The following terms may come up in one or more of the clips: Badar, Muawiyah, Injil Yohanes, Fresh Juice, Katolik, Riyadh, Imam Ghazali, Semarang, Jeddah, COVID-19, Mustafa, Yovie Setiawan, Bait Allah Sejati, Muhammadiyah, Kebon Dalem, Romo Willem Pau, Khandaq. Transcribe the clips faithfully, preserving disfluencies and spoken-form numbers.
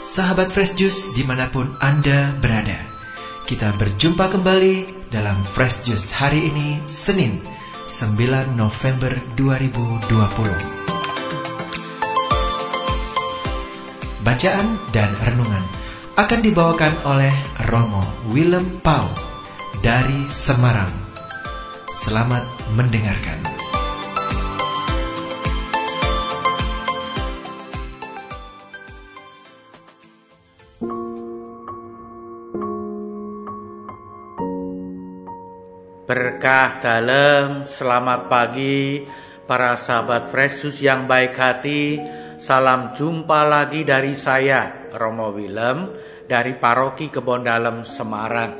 sahabat Fresh Juice dimanapun Anda berada. Kita berjumpa kembali dalam Fresh Juice hari ini, Senin, sembilan November dua ribu dua puluh. Bacaan dan renungan akan dibawakan oleh Romo Willem Pau dari Semarang. Selamat mendengarkan. Berkah Dalem, selamat pagi para sahabat Fresh Juice yang baik hati. Salam jumpa lagi dari saya, Romo Willem, dari Paroki Kebon Dalem, Semarang.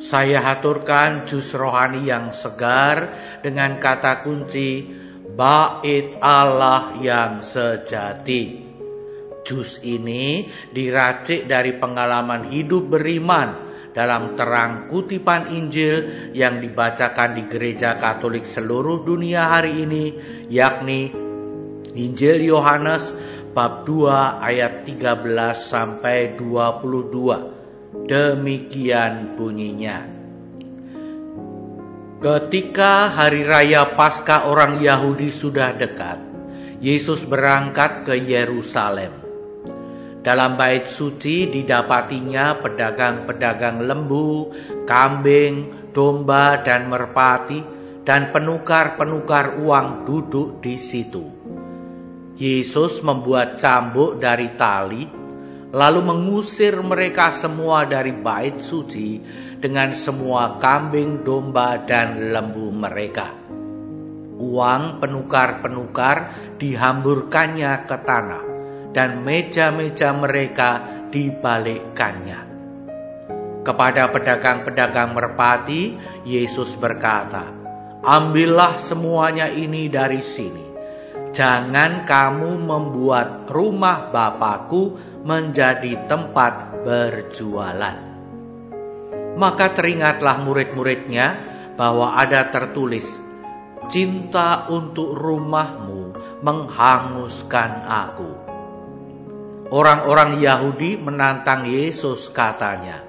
Saya haturkan jus rohani yang segar dengan kata kunci Bait Allah yang sejati. Jus ini diracik dari pengalaman hidup beriman dalam terang kutipan Injil yang dibacakan di gereja Katolik seluruh dunia hari ini, yakni Injil Yohanes bab dua ayat tiga belas sampai dua puluh dua. Demikian bunyinya. Ketika hari raya Paskah orang Yahudi sudah dekat, Yesus berangkat ke Yerusalem. Dalam bait suci didapatinya pedagang-pedagang lembu, kambing, domba, dan merpati, dan penukar-penukar uang duduk di situ. Yesus membuat cambuk dari tali, lalu mengusir mereka semua dari bait suci dengan semua kambing, domba, dan lembu mereka. Uang penukar-penukar dihamburkannya ke tanah, dan meja-meja mereka dibalikkannya. Kepada pedagang-pedagang merpati, Yesus berkata, "Ambillah semuanya ini dari sini. Jangan kamu membuat rumah Bapa-Ku menjadi tempat berjualan." Maka teringatlah murid-muridnya bahwa ada tertulis, "Cinta untuk rumahmu menghanguskan aku." Orang-orang Yahudi menantang Yesus, katanya,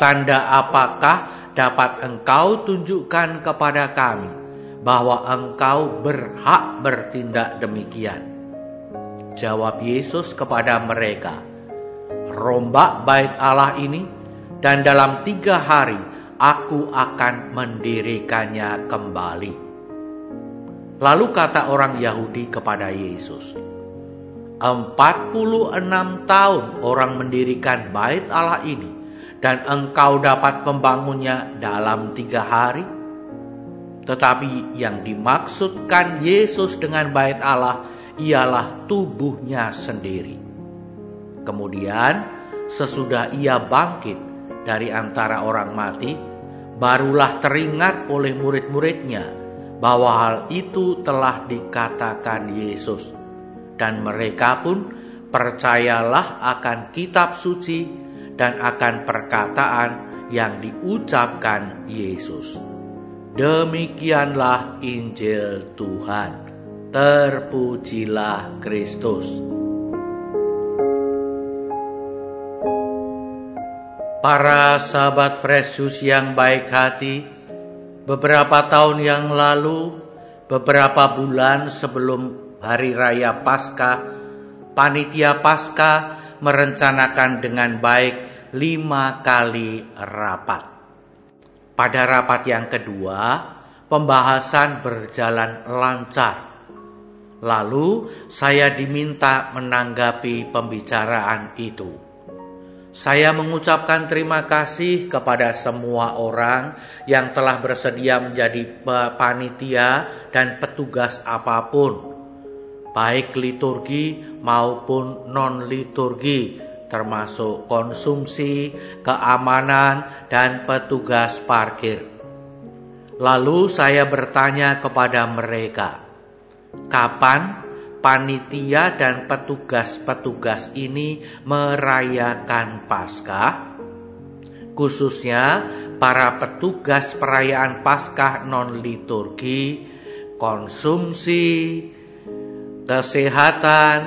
"Tanda apakah dapat engkau tunjukkan kepada kami bahwa engkau berhak bertindak demikian?" Jawab Yesus kepada mereka, "Rombak bait Allah ini, dan dalam tiga hari aku akan mendirikannya kembali." Lalu kata orang Yahudi kepada Yesus, Empat puluh enam tahun orang mendirikan bait Allah ini, dan engkau dapat membangunnya dalam tiga hari." Tetapi yang dimaksudkan Yesus dengan bait Allah ialah tubuhnya sendiri. Kemudian sesudah ia bangkit dari antara orang mati, barulah teringat oleh murid-muridnya bahwa hal itu telah dikatakan Yesus. Dan mereka pun percayalah akan kitab suci dan akan perkataan yang diucapkan Yesus. Demikianlah Injil Tuhan. Terpujilah Kristus. Para sahabat Fresh Juice yang baik hati, beberapa tahun yang lalu, beberapa bulan sebelum Hari Raya Paskah, Panitia Paskah merencanakan dengan baik lima kali rapat. Pada rapat yang kedua, pembahasan berjalan lancar. Lalu saya diminta menanggapi pembicaraan itu. Saya mengucapkan terima kasih kepada semua orang yang telah bersedia menjadi panitia dan petugas apapun, baik liturgi maupun non-liturgi, termasuk konsumsi, keamanan, dan petugas parkir. Lalu saya bertanya kepada mereka, kapan panitia dan petugas-petugas ini merayakan Paskah? Khususnya para petugas perayaan Paskah non-liturgi, konsumsi, kesehatan,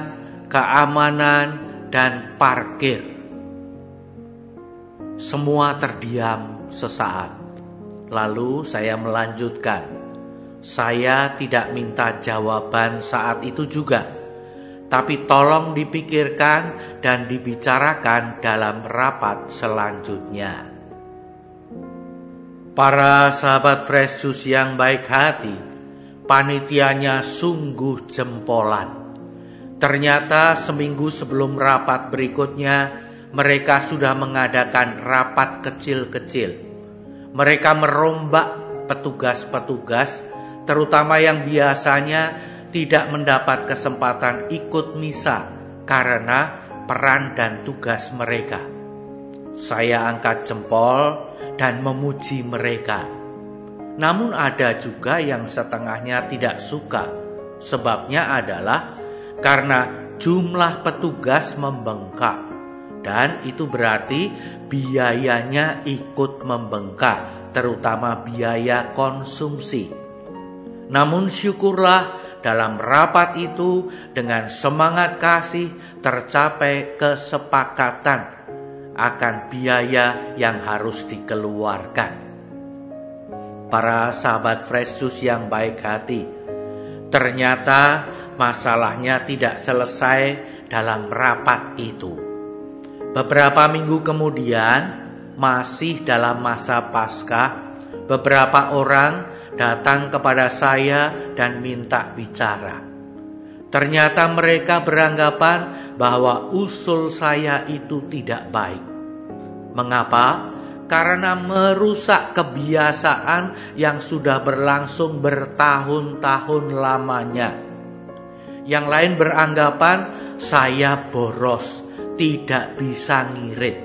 keamanan, dan parkir. Semua terdiam sesaat. Lalu saya melanjutkan. Saya tidak minta jawaban saat itu juga, tapi tolong dipikirkan dan dibicarakan dalam rapat selanjutnya. Para sahabat Fresh Juice yang baik hati, panitianya sungguh jempolan. Ternyata seminggu sebelum rapat berikutnya, mereka sudah mengadakan rapat kecil-kecil. Mereka merombak petugas-petugas, terutama yang biasanya tidak mendapat kesempatan ikut misa karena peran dan tugas mereka. Saya angkat jempol dan memuji mereka. Namun ada juga yang setengahnya tidak suka. Sebabnya adalah karena jumlah petugas membengkak. Dan itu berarti biayanya ikut membengkak, terutama biaya konsumsi. Namun syukurlah dalam rapat itu dengan semangat kasih tercapai kesepakatan akan biaya yang harus dikeluarkan. Para sahabat Fresh Juice yang baik hati, ternyata masalahnya tidak selesai dalam rapat itu. Beberapa minggu kemudian, masih dalam masa Paskah, beberapa orang datang kepada saya dan minta bicara. Ternyata mereka beranggapan bahwa usul saya itu tidak baik. Mengapa? Karena merusak kebiasaan yang sudah berlangsung bertahun-tahun lamanya. Yang lain beranggapan saya boros, tidak bisa ngirit.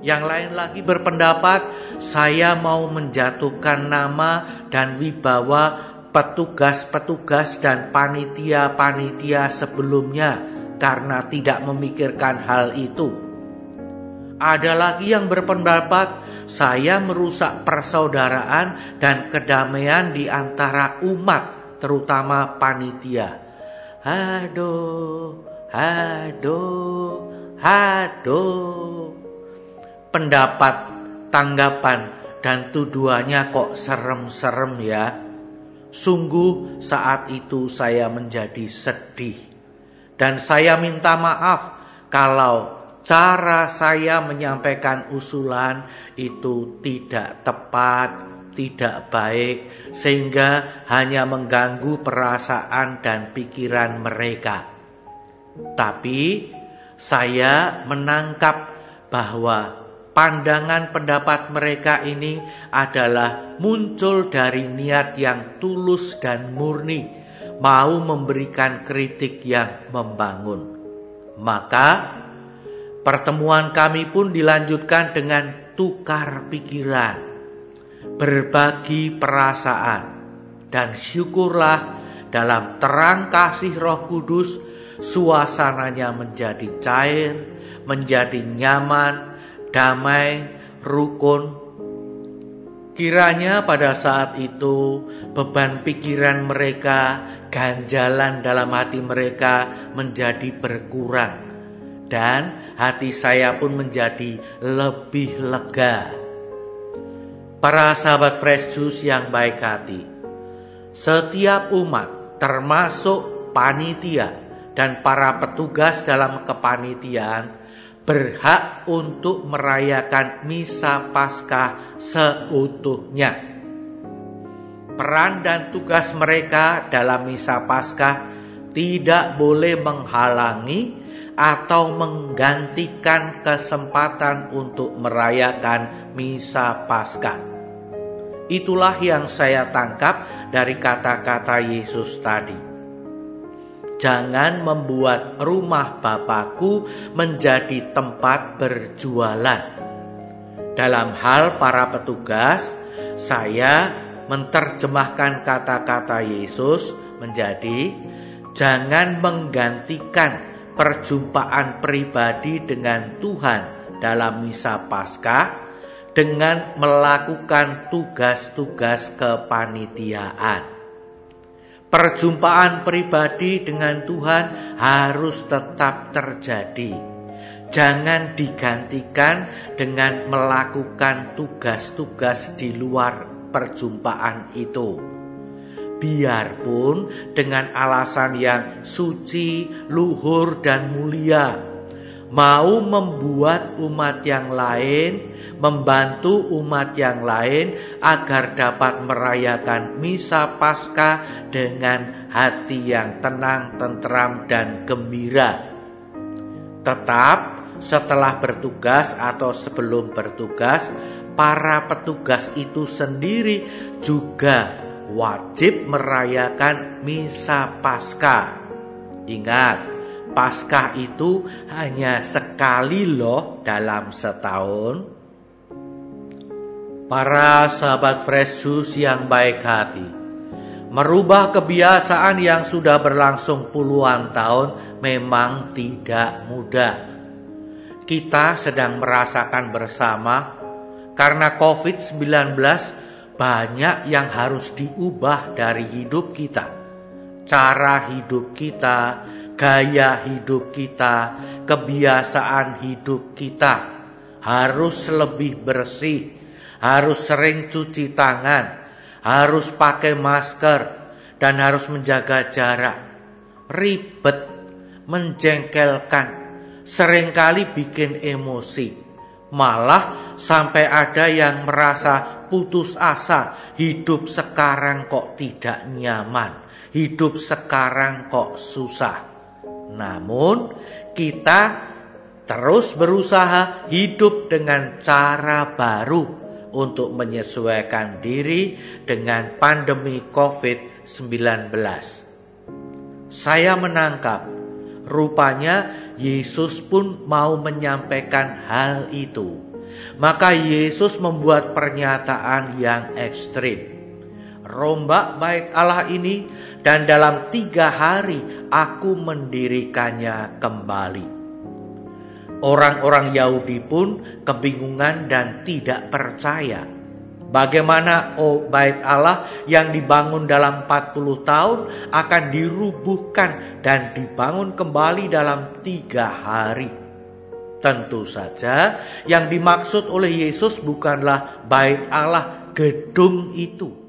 Yang lain lagi berpendapat saya mau menjatuhkan nama dan wibawa petugas-petugas dan panitia-panitia sebelumnya karena tidak memikirkan hal itu. Ada lagi yang berpendapat saya merusak persaudaraan dan kedamaian di antara umat, terutama panitia. Aduh, aduh, aduh. Pendapat, tanggapan, dan tuduhannya kok serem-serem ya. Sungguh saat itu saya menjadi sedih dan saya minta maaf kalau cara saya menyampaikan usulan itu tidak tepat, tidak baik, sehingga hanya mengganggu perasaan dan pikiran mereka. Tapi saya menangkap bahwa pandangan pendapat mereka ini adalah muncul dari niat yang tulus dan murni, mau memberikan kritik yang membangun. Maka pertemuan kami pun dilanjutkan dengan tukar pikiran, berbagi perasaan, dan syukurlah dalam terang kasih Roh Kudus suasananya menjadi cair, menjadi nyaman, damai, rukun. Kiranya pada saat itu beban pikiran mereka, ganjalan dalam hati mereka menjadi berkurang. Dan hati saya pun menjadi lebih lega. Para sahabat Fresh Juice yang baik hati, setiap umat termasuk panitia dan para petugas dalam kepanitiaan berhak untuk merayakan misa Paskah seutuhnya. Peran dan tugas mereka dalam misa Paskah tidak boleh menghalangi atau menggantikan kesempatan untuk merayakan misa Paskah. Itulah yang saya tangkap dari kata-kata Yesus tadi. Jangan membuat rumah Bapa-Ku menjadi tempat berjualan. Dalam hal para petugas, saya menerjemahkan kata-kata Yesus menjadi jangan menggantikan perjumpaan pribadi dengan Tuhan dalam misa Paskah dengan melakukan tugas-tugas kepanitiaan. Perjumpaan pribadi dengan Tuhan harus tetap terjadi. Jangan digantikan dengan melakukan tugas-tugas di luar perjumpaan itu. Biarpun dengan alasan yang suci, luhur, dan mulia, mau membuat umat yang lain, membantu umat yang lain agar dapat merayakan Misa Paskah dengan hati yang tenang, tenteram, dan gembira. Tetap setelah bertugas atau sebelum bertugas, para petugas itu sendiri juga wajib merayakan Misa Paskah. Ingat, Paskah itu hanya sekali loh dalam setahun. Para sahabat Fresh Juice yang baik hati, merubah kebiasaan yang sudah berlangsung puluhan tahun memang tidak mudah. Kita sedang merasakan bersama karena covid sembilan belas banyak yang harus diubah dari hidup kita. Cara hidup kita, gaya hidup kita, kebiasaan hidup kita harus lebih bersih, harus sering cuci tangan, harus pakai masker, dan harus menjaga jarak. Ribet, menjengkelkan, seringkali bikin emosi, malah sampai ada yang merasa putus asa. Hidup sekarang kok tidak nyaman, hidup sekarang kok susah. Namun kita terus berusaha hidup dengan cara baru untuk menyesuaikan diri dengan pandemi covid sembilan belas. Saya menangkap rupanya Yesus pun mau menyampaikan hal itu. Maka Yesus membuat pernyataan yang ekstrim. Rombak Bait Allah ini dan dalam tiga hari aku mendirikannya kembali. Orang-orang Yahudi pun kebingungan dan tidak percaya. Bagaimana oh, Bait Allah yang dibangun dalam empat puluh tahun akan dirubuhkan dan dibangun kembali dalam tiga hari. Tentu saja yang dimaksud oleh Yesus bukanlah Bait Allah gedung itu.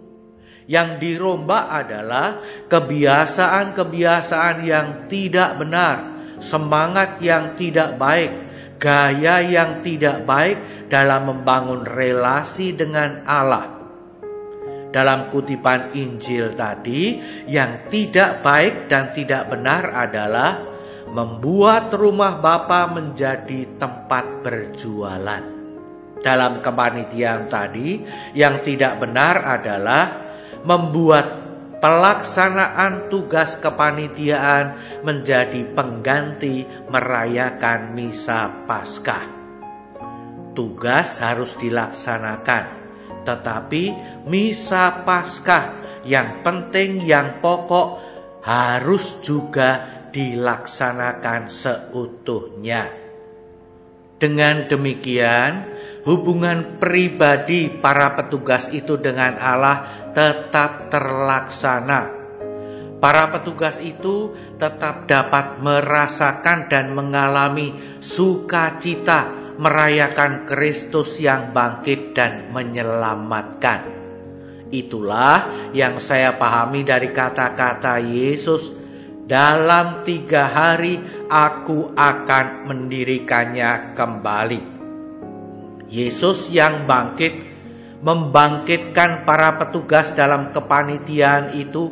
Yang dirombak adalah kebiasaan-kebiasaan yang tidak benar, semangat yang tidak baik, gaya yang tidak baik dalam membangun relasi dengan Allah. Dalam kutipan Injil tadi, yang tidak baik dan tidak benar adalah membuat rumah Bapa menjadi tempat berjualan. Dalam kepanitiaan tadi, yang tidak benar adalah membuat pelaksanaan tugas kepanitiaan menjadi pengganti merayakan Misa Paskah. Tugas harus dilaksanakan, tetapi Misa Paskah yang penting, yang pokok harus juga dilaksanakan seutuhnya. Dengan demikian, hubungan pribadi para petugas itu dengan Allah tetap terlaksana. Para petugas itu tetap dapat merasakan dan mengalami sukacita merayakan Kristus yang bangkit dan menyelamatkan. Itulah yang saya pahami dari kata-kata Yesus. Dalam tiga hari aku akan mendirikannya kembali. Yesus yang bangkit membangkitkan para petugas dalam kepanitiaan itu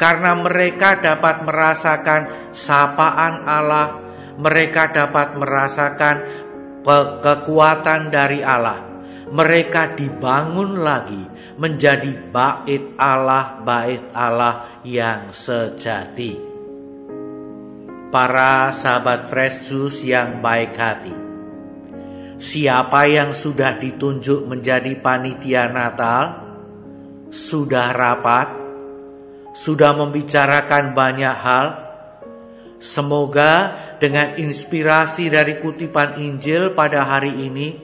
karena mereka dapat merasakan sapaan Allah, mereka dapat merasakan pe- kekuatan dari Allah. Mereka dibangun lagi menjadi bait Allah, bait Allah yang sejati. Para sahabat Fresh Juice yang baik hati, siapa yang sudah ditunjuk menjadi panitia Natal, sudah rapat, sudah membicarakan banyak hal. Semoga dengan inspirasi dari kutipan Injil pada hari ini,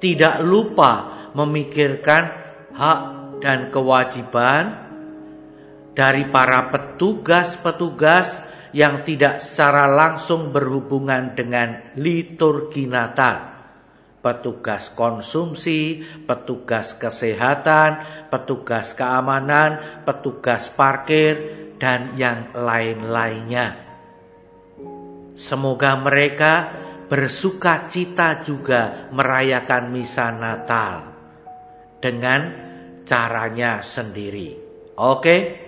tidak lupa memikirkan hak dan kewajiban, dari para petugas-petugas yang tidak secara langsung berhubungan dengan liturgi Natal. Petugas konsumsi, petugas kesehatan, petugas keamanan, petugas parkir, dan yang lain-lainnya. Semoga mereka bersuka cita juga merayakan misa Natal dengan caranya sendiri. Oke?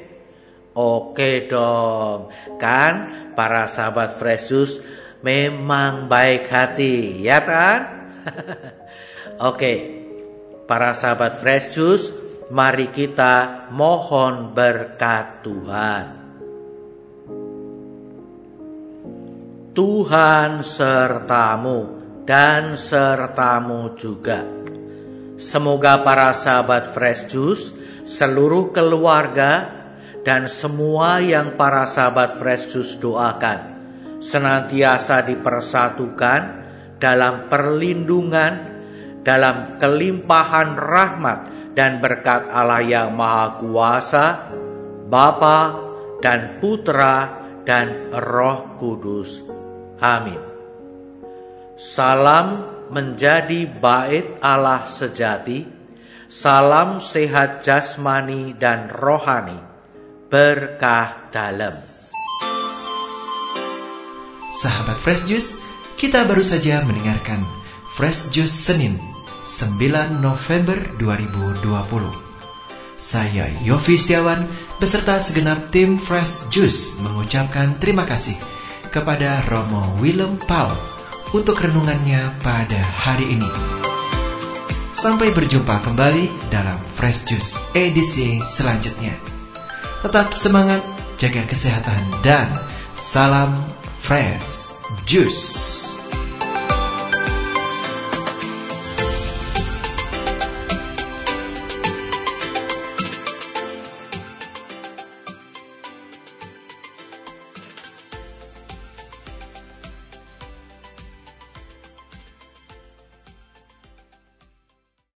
Oke dong, kan para sahabat Fresh Juice memang baik hati, ya kan? Oke, para sahabat Fresh Juice, mari kita mohon berkat Tuhan. Tuhan sertamu dan sertamu juga. Semoga para sahabat Fresh Juice, seluruh keluarga, dan semua yang para sahabat Fresh Juice doakan senantiasa dipersatukan dalam perlindungan, dalam kelimpahan rahmat dan berkat Allah yang Maha Kuasa, Bapa dan Putra dan Roh Kudus. Amin. Salam menjadi bait Allah sejati, salam sehat jasmani dan rohani, berkah dalam. Sahabat Fresh Juice, kita baru saja mendengarkan Fresh Juice Senin sembilan November dua ribu dua puluh. Saya Yovie Setiawan beserta segenap tim Fresh Juice mengucapkan terima kasih kepada Romo Willem Pau untuk renungannya pada hari ini. Sampai berjumpa kembali dalam Fresh Juice edisi selanjutnya. Tetap semangat, jaga kesehatan, dan salam Fresh Juice.